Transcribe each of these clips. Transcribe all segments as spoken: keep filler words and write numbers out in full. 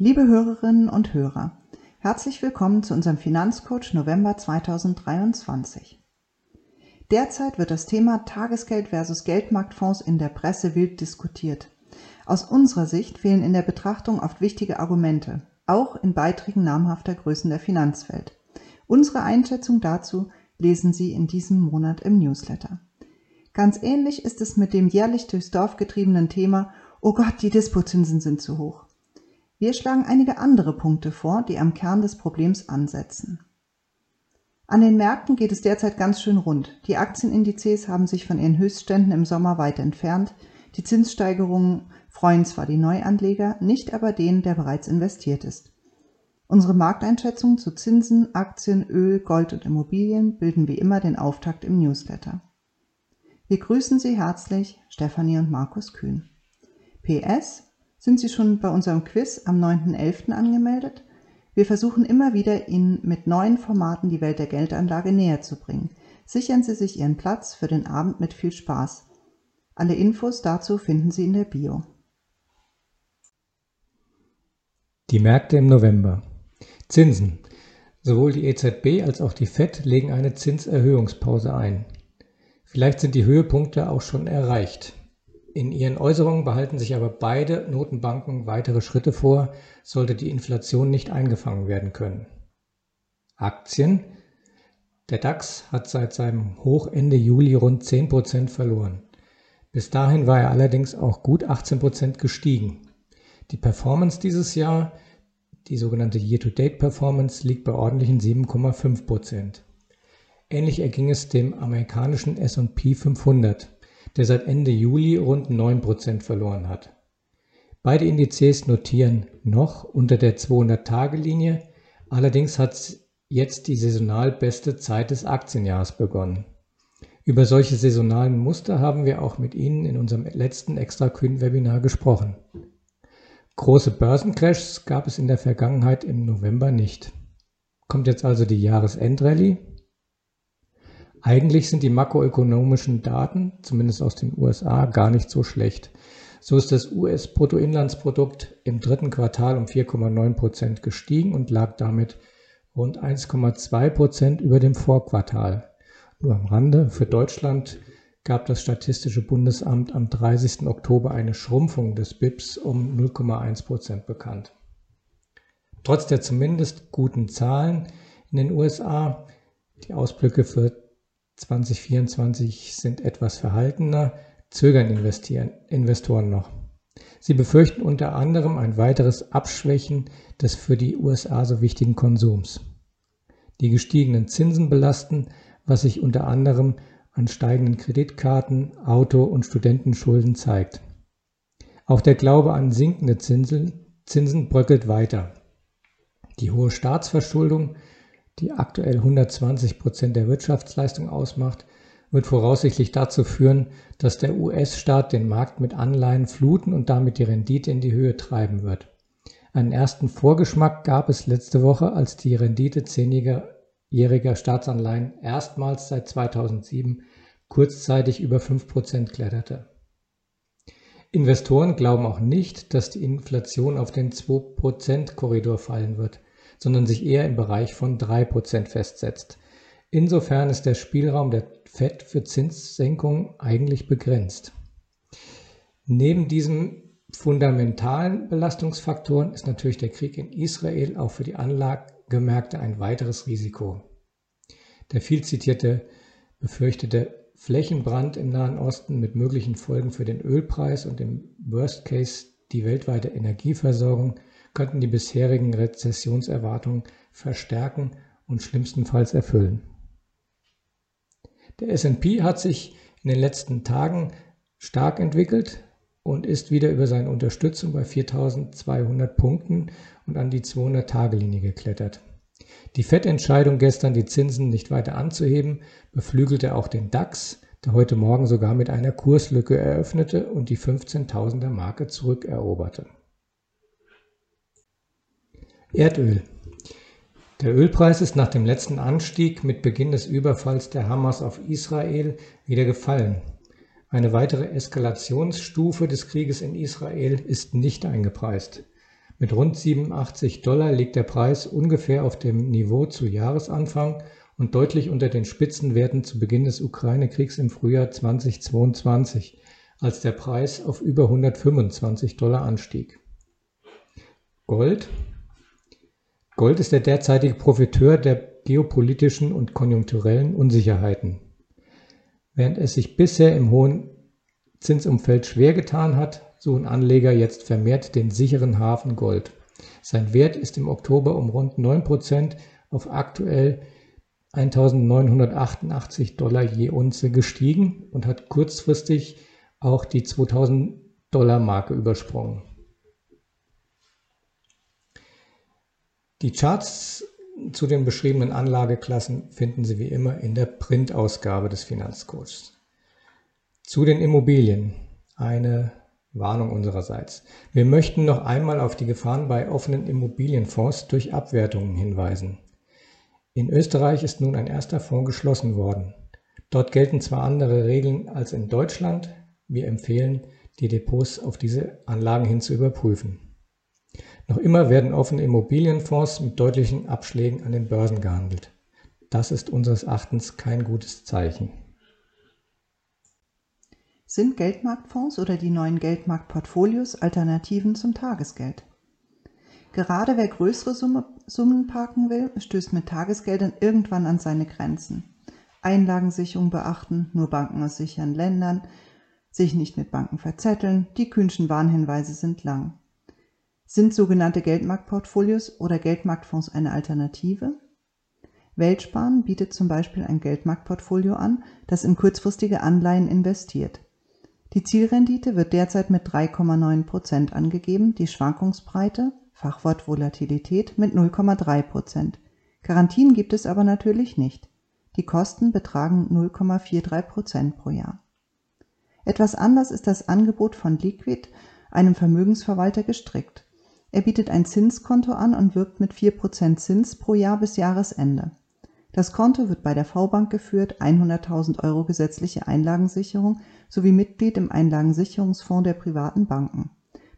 Liebe Hörerinnen und Hörer, herzlich willkommen zu unserem Finanzcoach November zweitausenddreiundzwanzig. Derzeit wird das Thema Tagesgeld versus Geldmarktfonds in der Presse wild diskutiert. Aus unserer Sicht fehlen in der Betrachtung oft wichtige Argumente, auch in Beiträgen namhafter Größen der Finanzwelt. Unsere Einschätzung dazu lesen Sie in diesem Monat im Newsletter. Ganz ähnlich ist es mit dem jährlich durchs Dorf getriebenen Thema »Oh Gott, die Dispozinsen sind zu hoch«. Wir schlagen einige andere Punkte vor, die am Kern des Problems ansetzen. An den Märkten geht es derzeit ganz schön rund. Die Aktienindizes haben sich von ihren Höchstständen im Sommer weit entfernt. Die Zinssteigerungen freuen zwar die Neuanleger, nicht aber den, der bereits investiert ist. Unsere Markteinschätzungen zu Zinsen, Aktien, Öl, Gold und Immobilien bilden wie immer den Auftakt im Newsletter. Wir grüßen Sie herzlich, Stefanie und Markus Kühn. P S Sind Sie schon bei unserem Quiz am neunten elften angemeldet? Wir versuchen immer wieder, Ihnen mit neuen Formaten die Welt der Geldanlage näher zu bringen. Sichern Sie sich Ihren Platz für den Abend mit viel Spaß. Alle Infos dazu finden Sie in der Bio. Die Märkte im November. Zinsen. Sowohl die E Z B als auch die F E D legen eine Zinserhöhungspause ein. Vielleicht sind die Höhepunkte auch schon erreicht. In ihren Äußerungen behalten sich aber beide Notenbanken weitere Schritte vor, sollte die Inflation nicht eingefangen werden können. Aktien. Der D A X hat seit seinem Hoch Ende Juli rund zehn Prozent verloren. Bis dahin war er allerdings auch gut achtzehn Prozent gestiegen. Die Performance dieses Jahr, die sogenannte Year-to-Date-Performance, liegt bei ordentlichen sieben Komma fünf Prozent. Ähnlich erging es dem amerikanischen S und P fünfhundert. Der seit Ende Juli rund neun Prozent verloren hat. Beide Indizes notieren noch unter der zweihundert-Tage-Linie, allerdings hat jetzt die saisonal beste Zeit des Aktienjahres begonnen. Über solche saisonalen Muster haben wir auch mit Ihnen in unserem letzten Extra-Kühn-Webinar gesprochen. Große Börsencrashs gab es in der Vergangenheit im November nicht. Kommt jetzt also die Jahresendrallye? Eigentlich sind die makroökonomischen Daten, zumindest aus den U S A, gar nicht so schlecht. So ist das U S-Bruttoinlandsprodukt im dritten Quartal um vier Komma neun Prozent gestiegen und lag damit rund eins Komma zwei Prozent über dem Vorquartal. Nur am Rande, für Deutschland gab das Statistische Bundesamt am dreißigsten Oktober eine Schrumpfung des B I Ps um null Komma eins Prozent bekannt. Trotz der zumindest guten Zahlen in den U S A, die Ausblicke für zwanzig vierundzwanzig sind etwas verhaltener, zögern Investoren noch. Sie befürchten unter anderem ein weiteres Abschwächen des für die U S A so wichtigen Konsums. Die gestiegenen Zinsen belasten, was sich unter anderem an steigenden Kreditkarten, Auto- und Studentenschulden zeigt. Auch der Glaube an sinkende Zinsen, Zinsen bröckelt weiter. Die hohe Staatsverschuldung, die aktuell hundertzwanzig Prozent der Wirtschaftsleistung ausmacht, wird voraussichtlich dazu führen, dass der U S-Staat den Markt mit Anleihen fluten und damit die Rendite in die Höhe treiben wird. Einen ersten Vorgeschmack gab es letzte Woche, als die Rendite zehnjähriger Staatsanleihen erstmals seit zweitausendsieben kurzzeitig über fünf Prozent kletterte. Investoren glauben auch nicht, dass die Inflation auf den zwei Prozent Korridor fallen wird, sondern sich eher im Bereich von drei Prozent festsetzt. Insofern ist der Spielraum der F E D für Zinssenkungen eigentlich begrenzt. Neben diesen fundamentalen Belastungsfaktoren ist natürlich der Krieg in Israel auch für die Anlagemärkte ein weiteres Risiko. Der viel zitierte, befürchtete Flächenbrand im Nahen Osten mit möglichen Folgen für den Ölpreis und im Worst Case die weltweite Energieversorgung könnten die bisherigen Rezessionserwartungen verstärken und schlimmstenfalls erfüllen. Der S und P hat sich in den letzten Tagen stark entwickelt und ist wieder über seine Unterstützung bei viertausendzweihundert Punkten und an die zweihundert-Tage-Linie geklettert. Die F E D-Entscheidung gestern, die Zinsen nicht weiter anzuheben, beflügelte auch den D A X, der heute Morgen sogar mit einer Kurslücke eröffnete und die fünfzehntausender-Marke zurückeroberte. Erdöl. Der Ölpreis ist nach dem letzten Anstieg mit Beginn des Überfalls der Hamas auf Israel wieder gefallen. Eine weitere Eskalationsstufe des Krieges in Israel ist nicht eingepreist. Mit rund siebenundachtzig Dollar liegt der Preis ungefähr auf dem Niveau zu Jahresanfang und deutlich unter den Spitzenwerten zu Beginn des Ukraine-Kriegs im Frühjahr zweitausendzweiundzwanzig, als der Preis auf über hundertfünfundzwanzig Dollar anstieg. Gold. Gold ist der derzeitige Profiteur der geopolitischen und konjunkturellen Unsicherheiten. Während es sich bisher im hohen Zinsumfeld schwer getan hat, suchen Anleger jetzt vermehrt den sicheren Hafen Gold. Sein Wert ist im Oktober um rund neun Prozent auf aktuell eintausendneunhundertachtundachtzig Dollar je Unze gestiegen und hat kurzfristig auch die zweitausend Dollar Marke übersprungen. Die Charts zu den beschriebenen Anlageklassen finden Sie wie immer in der Printausgabe des Finanzcoachs. Zu den Immobilien eine Warnung unsererseits. Wir möchten noch einmal auf die Gefahren bei offenen Immobilienfonds durch Abwertungen hinweisen. In Österreich ist nun ein erster Fonds geschlossen worden. Dort gelten zwar andere Regeln als in Deutschland, wir empfehlen, die Depots auf diese Anlagen hin zu überprüfen. Noch immer werden offene Immobilienfonds mit deutlichen Abschlägen an den Börsen gehandelt. Das ist unseres Erachtens kein gutes Zeichen. Sind Geldmarktfonds oder die neuen Geldmarktportfolios Alternativen zum Tagesgeld? Gerade wer größere Summe, Summen parken will, stößt mit Tagesgeldern irgendwann an seine Grenzen. Einlagensicherung beachten, nur Banken aus sicheren Ländern, sich nicht mit Banken verzetteln, die kühnschen Warnhinweise sind lang. Sind sogenannte Geldmarktportfolios oder Geldmarktfonds eine Alternative? Weltsparen bietet zum Beispiel ein Geldmarktportfolio an, das in kurzfristige Anleihen investiert. Die Zielrendite wird derzeit mit drei Komma neun Prozent angegeben, die Schwankungsbreite, Fachwort Volatilität, mit null Komma drei Prozent. Garantien gibt es aber natürlich nicht. Die Kosten betragen null Komma dreiundvierzig Prozent pro Jahr. Etwas anders ist das Angebot von Liquid, einem Vermögensverwalter, gestrickt. Er bietet ein Zinskonto an und wirbt mit vier Prozent Zins pro Jahr bis Jahresende. Das Konto wird bei der V-Bank geführt, hunderttausend Euro gesetzliche Einlagensicherung sowie Mitglied im Einlagensicherungsfonds der privaten Banken.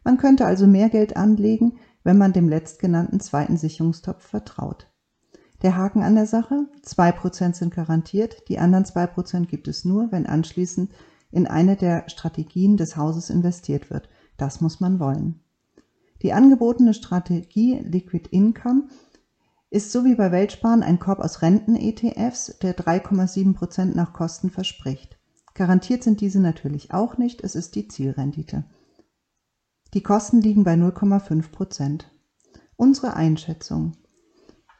Man könnte also mehr Geld anlegen, wenn man dem letztgenannten zweiten Sicherungstopf vertraut. Der Haken an der Sache? zwei Prozent sind garantiert, die anderen zwei Prozent gibt es nur, wenn anschließend in eine der Strategien des Hauses investiert wird. Das muss man wollen. Die angebotene Strategie Liquid Income ist so wie bei Weltsparen ein Korb aus Renten-E T Fs, der drei Komma sieben Prozent nach Kosten verspricht. Garantiert sind diese natürlich auch nicht, es ist die Zielrendite. Die Kosten liegen bei null Komma fünf Prozent. Unsere Einschätzung: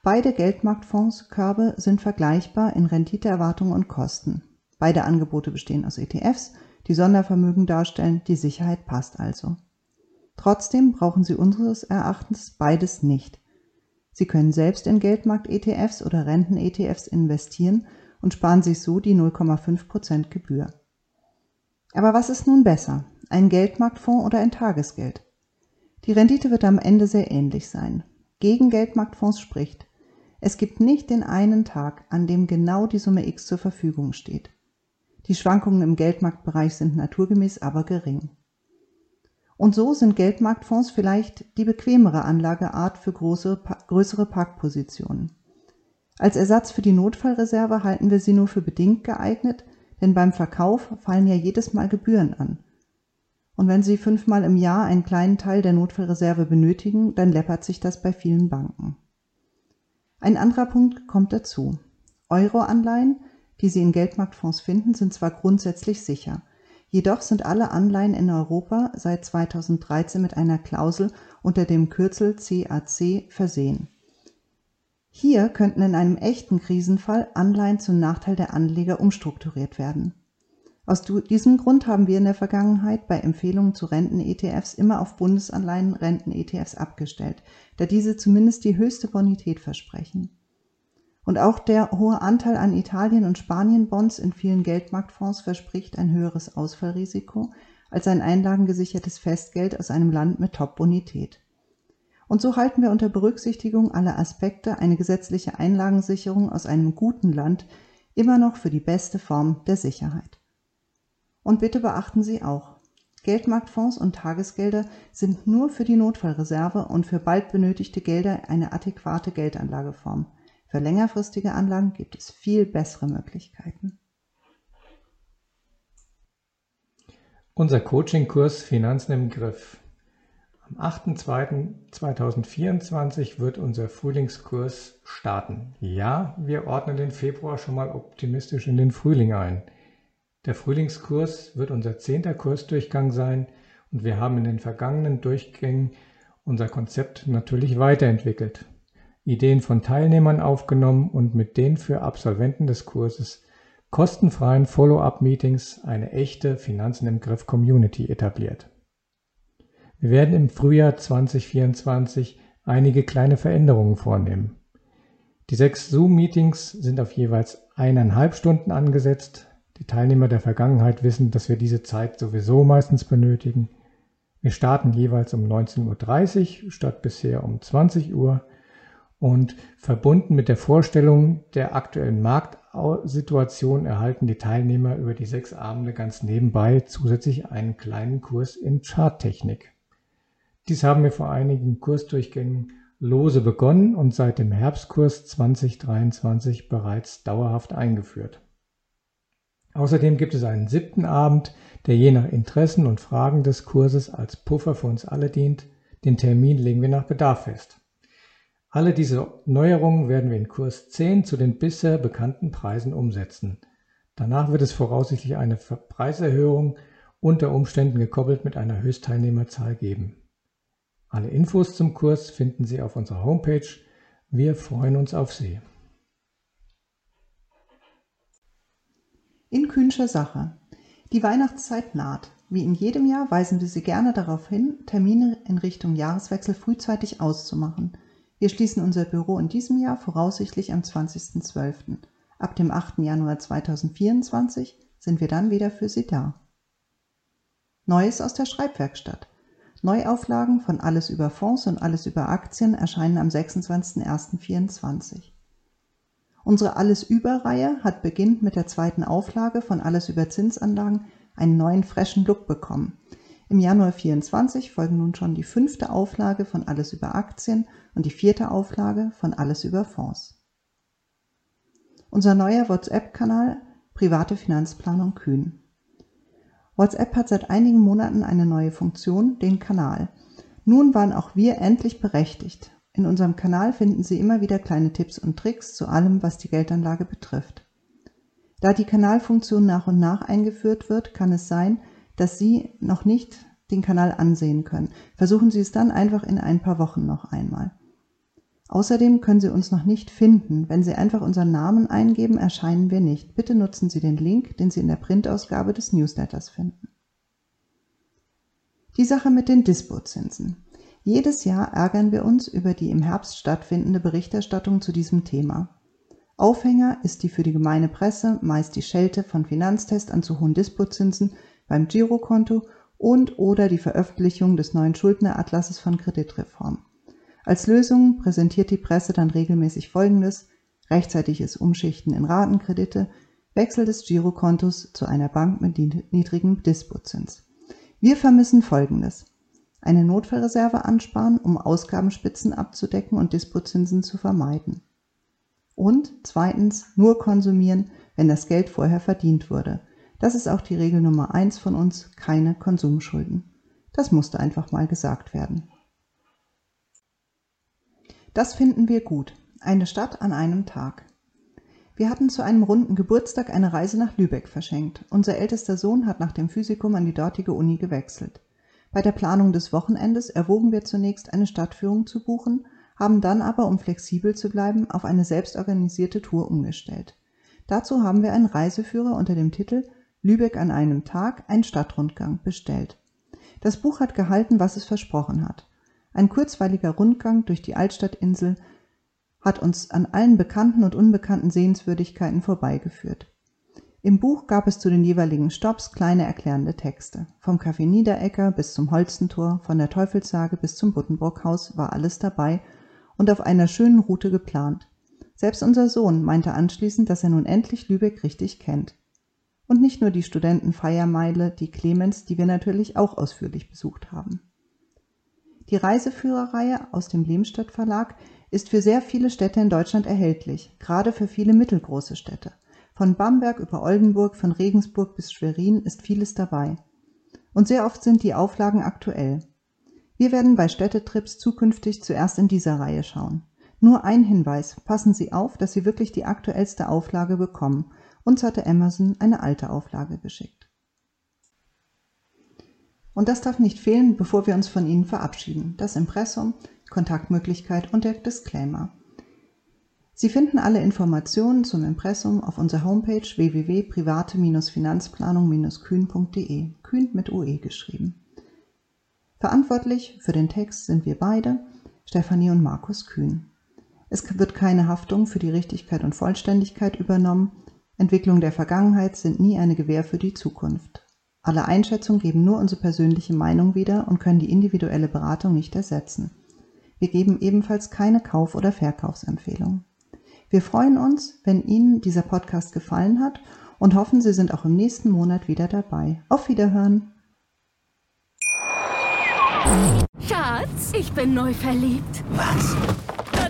Beide Geldmarktfondskörbe sind vergleichbar in Renditeerwartung und Kosten. Beide Angebote bestehen aus E T Fs, die Sondervermögen darstellen, die Sicherheit passt also. Trotzdem brauchen Sie unseres Erachtens beides nicht. Sie können selbst in Geldmarkt-E T Fs oder Renten-E T Fs investieren und sparen sich so die null Komma fünf Prozent Gebühr. Aber was ist nun besser, ein Geldmarktfonds oder ein Tagesgeld? Die Rendite wird am Ende sehr ähnlich sein. Gegen Geldmarktfonds spricht: Es gibt nicht den einen Tag, an dem genau die Summe X zur Verfügung steht. Die Schwankungen im Geldmarktbereich sind naturgemäß aber gering. Und so sind Geldmarktfonds vielleicht die bequemere Anlageart für große, größere Parkpositionen. Als Ersatz für die Notfallreserve halten wir sie nur für bedingt geeignet, denn beim Verkauf fallen ja jedes Mal Gebühren an. Und wenn Sie fünfmal im Jahr einen kleinen Teil der Notfallreserve benötigen, dann läppert sich das bei vielen Banken. Ein anderer Punkt kommt dazu. Euro-Anleihen, die Sie in Geldmarktfonds finden, sind zwar grundsätzlich sicher. Jedoch sind alle Anleihen in Europa seit zweitausenddreizehn mit einer Klausel unter dem Kürzel C A C versehen. Hier könnten in einem echten Krisenfall Anleihen zum Nachteil der Anleger umstrukturiert werden. Aus diesem Grund haben wir in der Vergangenheit bei Empfehlungen zu Renten-E T Fs immer auf Bundesanleihen Renten-E T Fs abgestellt, da diese zumindest die höchste Bonität versprechen. Und auch der hohe Anteil an Italien- und Spanien-Bonds in vielen Geldmarktfonds verspricht ein höheres Ausfallrisiko als ein einlagengesichertes Festgeld aus einem Land mit Top-Bonität. Und so halten wir unter Berücksichtigung aller Aspekte eine gesetzliche Einlagensicherung aus einem guten Land immer noch für die beste Form der Sicherheit. Und bitte beachten Sie auch: Geldmarktfonds und Tagesgelder sind nur für die Notfallreserve und für bald benötigte Gelder eine adäquate Geldanlageform. Für längerfristige Anlagen gibt es viel bessere Möglichkeiten. Unser Coaching-Kurs Finanzen im Griff. Am achten zweiten zweitausendvierundzwanzig wird unser Frühlingskurs starten. Ja, wir ordnen den Februar schon mal optimistisch in den Frühling ein. Der Frühlingskurs wird unser zehnter Kursdurchgang sein und wir haben in den vergangenen Durchgängen unser Konzept natürlich weiterentwickelt, Ideen von Teilnehmern aufgenommen und mit den für Absolventen des Kurses kostenfreien Follow-up-Meetings eine echte Finanzen im Griff Community etabliert. Wir werden im Frühjahr zweitausendvierundzwanzig einige kleine Veränderungen vornehmen. Die sechs Zoom-Meetings sind auf jeweils eineinhalb Stunden angesetzt. Die Teilnehmer der Vergangenheit wissen, dass wir diese Zeit sowieso meistens benötigen. Wir starten jeweils um neunzehn Uhr dreißig statt bisher um zwanzig Uhr und verbunden mit der Vorstellung der aktuellen Marktsituation erhalten die Teilnehmer über die sechs Abende ganz nebenbei zusätzlich einen kleinen Kurs in Charttechnik. Dies haben wir vor einigen Kursdurchgängen lose begonnen und seit dem Herbstkurs zweitausenddreiundzwanzig bereits dauerhaft eingeführt. Außerdem gibt es einen siebten Abend, der je nach Interessen und Fragen des Kurses als Puffer für uns alle dient. Den Termin legen wir nach Bedarf fest. Alle diese Neuerungen werden wir in Kurs zehn zu den bisher bekannten Preisen umsetzen. Danach wird es voraussichtlich eine Preiserhöhung unter Umständen gekoppelt mit einer Höchstteilnehmerzahl geben. Alle Infos zum Kurs finden Sie auf unserer Homepage. Wir freuen uns auf Sie. In Kühnscher Sache. Die Weihnachtszeit naht. Wie in jedem Jahr weisen wir Sie gerne darauf hin, Termine in Richtung Jahreswechsel frühzeitig auszumachen. Wir schließen unser Büro in diesem Jahr voraussichtlich am zwanzigsten zwölften Ab dem achten Januar zweitausendvierundzwanzig sind wir dann wieder für Sie da. Neues aus der Schreibwerkstatt. Neuauflagen von Alles über Fonds und Alles über Aktien erscheinen am sechsundzwanzigsten ersten vierundzwanzig. Unsere Alles-Über-Reihe hat beginnend mit der zweiten Auflage von Alles über Zinsanlagen einen neuen, frischen Look bekommen. Im Januar vierundzwanzig folgen nun schon die fünfte Auflage von Alles über Aktien und die vierte Auflage von Alles über Fonds. Unser neuer WhatsApp-Kanal Private Finanzplanung Kühn. WhatsApp hat seit einigen Monaten eine neue Funktion, den Kanal. Nun waren auch wir endlich berechtigt. In unserem Kanal finden Sie immer wieder kleine Tipps und Tricks zu allem, was die Geldanlage betrifft. Da die Kanalfunktion nach und nach eingeführt wird, kann es sein, dass Sie noch nicht den Kanal ansehen können. Versuchen Sie es dann einfach in ein paar Wochen noch einmal. Außerdem können Sie uns noch nicht finden. Wenn Sie einfach unseren Namen eingeben, erscheinen wir nicht. Bitte nutzen Sie den Link, den Sie in der Printausgabe des Newsletters finden. Die Sache mit den Dispozinsen. Jedes Jahr ärgern wir uns über die im Herbst stattfindende Berichterstattung zu diesem Thema. Aufhänger ist die für die gemeine Presse meist die Schelte von Finanztest an zu hohen Dispozinsen beim Girokonto und oder die Veröffentlichung des neuen Schuldneratlasses von Kreditreform. Als Lösung präsentiert die Presse dann regelmäßig Folgendes: rechtzeitiges Umschichten in Ratenkredite, Wechsel des Girokontos zu einer Bank mit niedrigem Dispozins. Wir vermissen Folgendes: eine Notfallreserve ansparen, um Ausgabenspitzen abzudecken und Dispozinsen zu vermeiden. Und zweitens, nur konsumieren, wenn das Geld vorher verdient wurde. Das ist auch die Regel Nummer eins von uns, keine Konsumschulden. Das musste einfach mal gesagt werden. Das finden wir gut. Eine Stadt an einem Tag. Wir hatten zu einem runden Geburtstag eine Reise nach Lübeck verschenkt. Unser ältester Sohn hat nach dem Physikum an die dortige Uni gewechselt. Bei der Planung des Wochenendes erwogen wir zunächst, eine Stadtführung zu buchen, haben dann aber, um flexibel zu bleiben, auf eine selbstorganisierte Tour umgestellt. Dazu haben wir einen Reiseführer unter dem Titel Lübeck an einem Tag, ein Stadtrundgang bestellt. Das Buch hat gehalten, was es versprochen hat. Ein kurzweiliger Rundgang durch die Altstadtinsel hat uns an allen bekannten und unbekannten Sehenswürdigkeiten vorbeigeführt. Im Buch gab es zu den jeweiligen Stopps kleine erklärende Texte. Vom Café Niederegger bis zum Holstentor, von der Teufelssage bis zum Buddenbrockhaus war alles dabei und auf einer schönen Route geplant. Selbst unser Sohn meinte anschließend, dass er nun endlich Lübeck richtig kennt. und nicht nur die Studentenfeiermeile, die Clemens, die wir natürlich auch ausführlich besucht haben. Die Reiseführerreihe aus dem Lehmstedt Verlag ist für sehr viele Städte in Deutschland erhältlich, gerade für viele mittelgroße Städte. Von Bamberg über Oldenburg, von Regensburg bis Schwerin ist vieles dabei. Und sehr oft sind die Auflagen aktuell. Wir werden bei Städtetrips zukünftig zuerst in dieser Reihe schauen. Nur ein Hinweis, passen Sie auf, dass Sie wirklich die aktuellste Auflage bekommen. Uns hatte Amazon eine alte Auflage geschickt. Und das darf nicht fehlen, bevor wir uns von Ihnen verabschieden. Das Impressum, Kontaktmöglichkeit und der Disclaimer. Sie finden alle Informationen zum Impressum auf unserer Homepage w w w punkt private Bindestrich finanzplanung Bindestrich kühn punkt de, Kühn mit U E geschrieben. Verantwortlich für den Text sind wir beide, Stefanie und Markus Kühn. Es wird keine Haftung für die Richtigkeit und Vollständigkeit übernommen. Entwicklungen der Vergangenheit sind nie eine Gewähr für die Zukunft. Alle Einschätzungen geben nur unsere persönliche Meinung wieder und können die individuelle Beratung nicht ersetzen. Wir geben ebenfalls keine Kauf- oder Verkaufsempfehlungen. Wir freuen uns, wenn Ihnen dieser Podcast gefallen hat und hoffen, Sie sind auch im nächsten Monat wieder dabei. Auf Wiederhören! Schatz, ich bin neu verliebt. Was? Da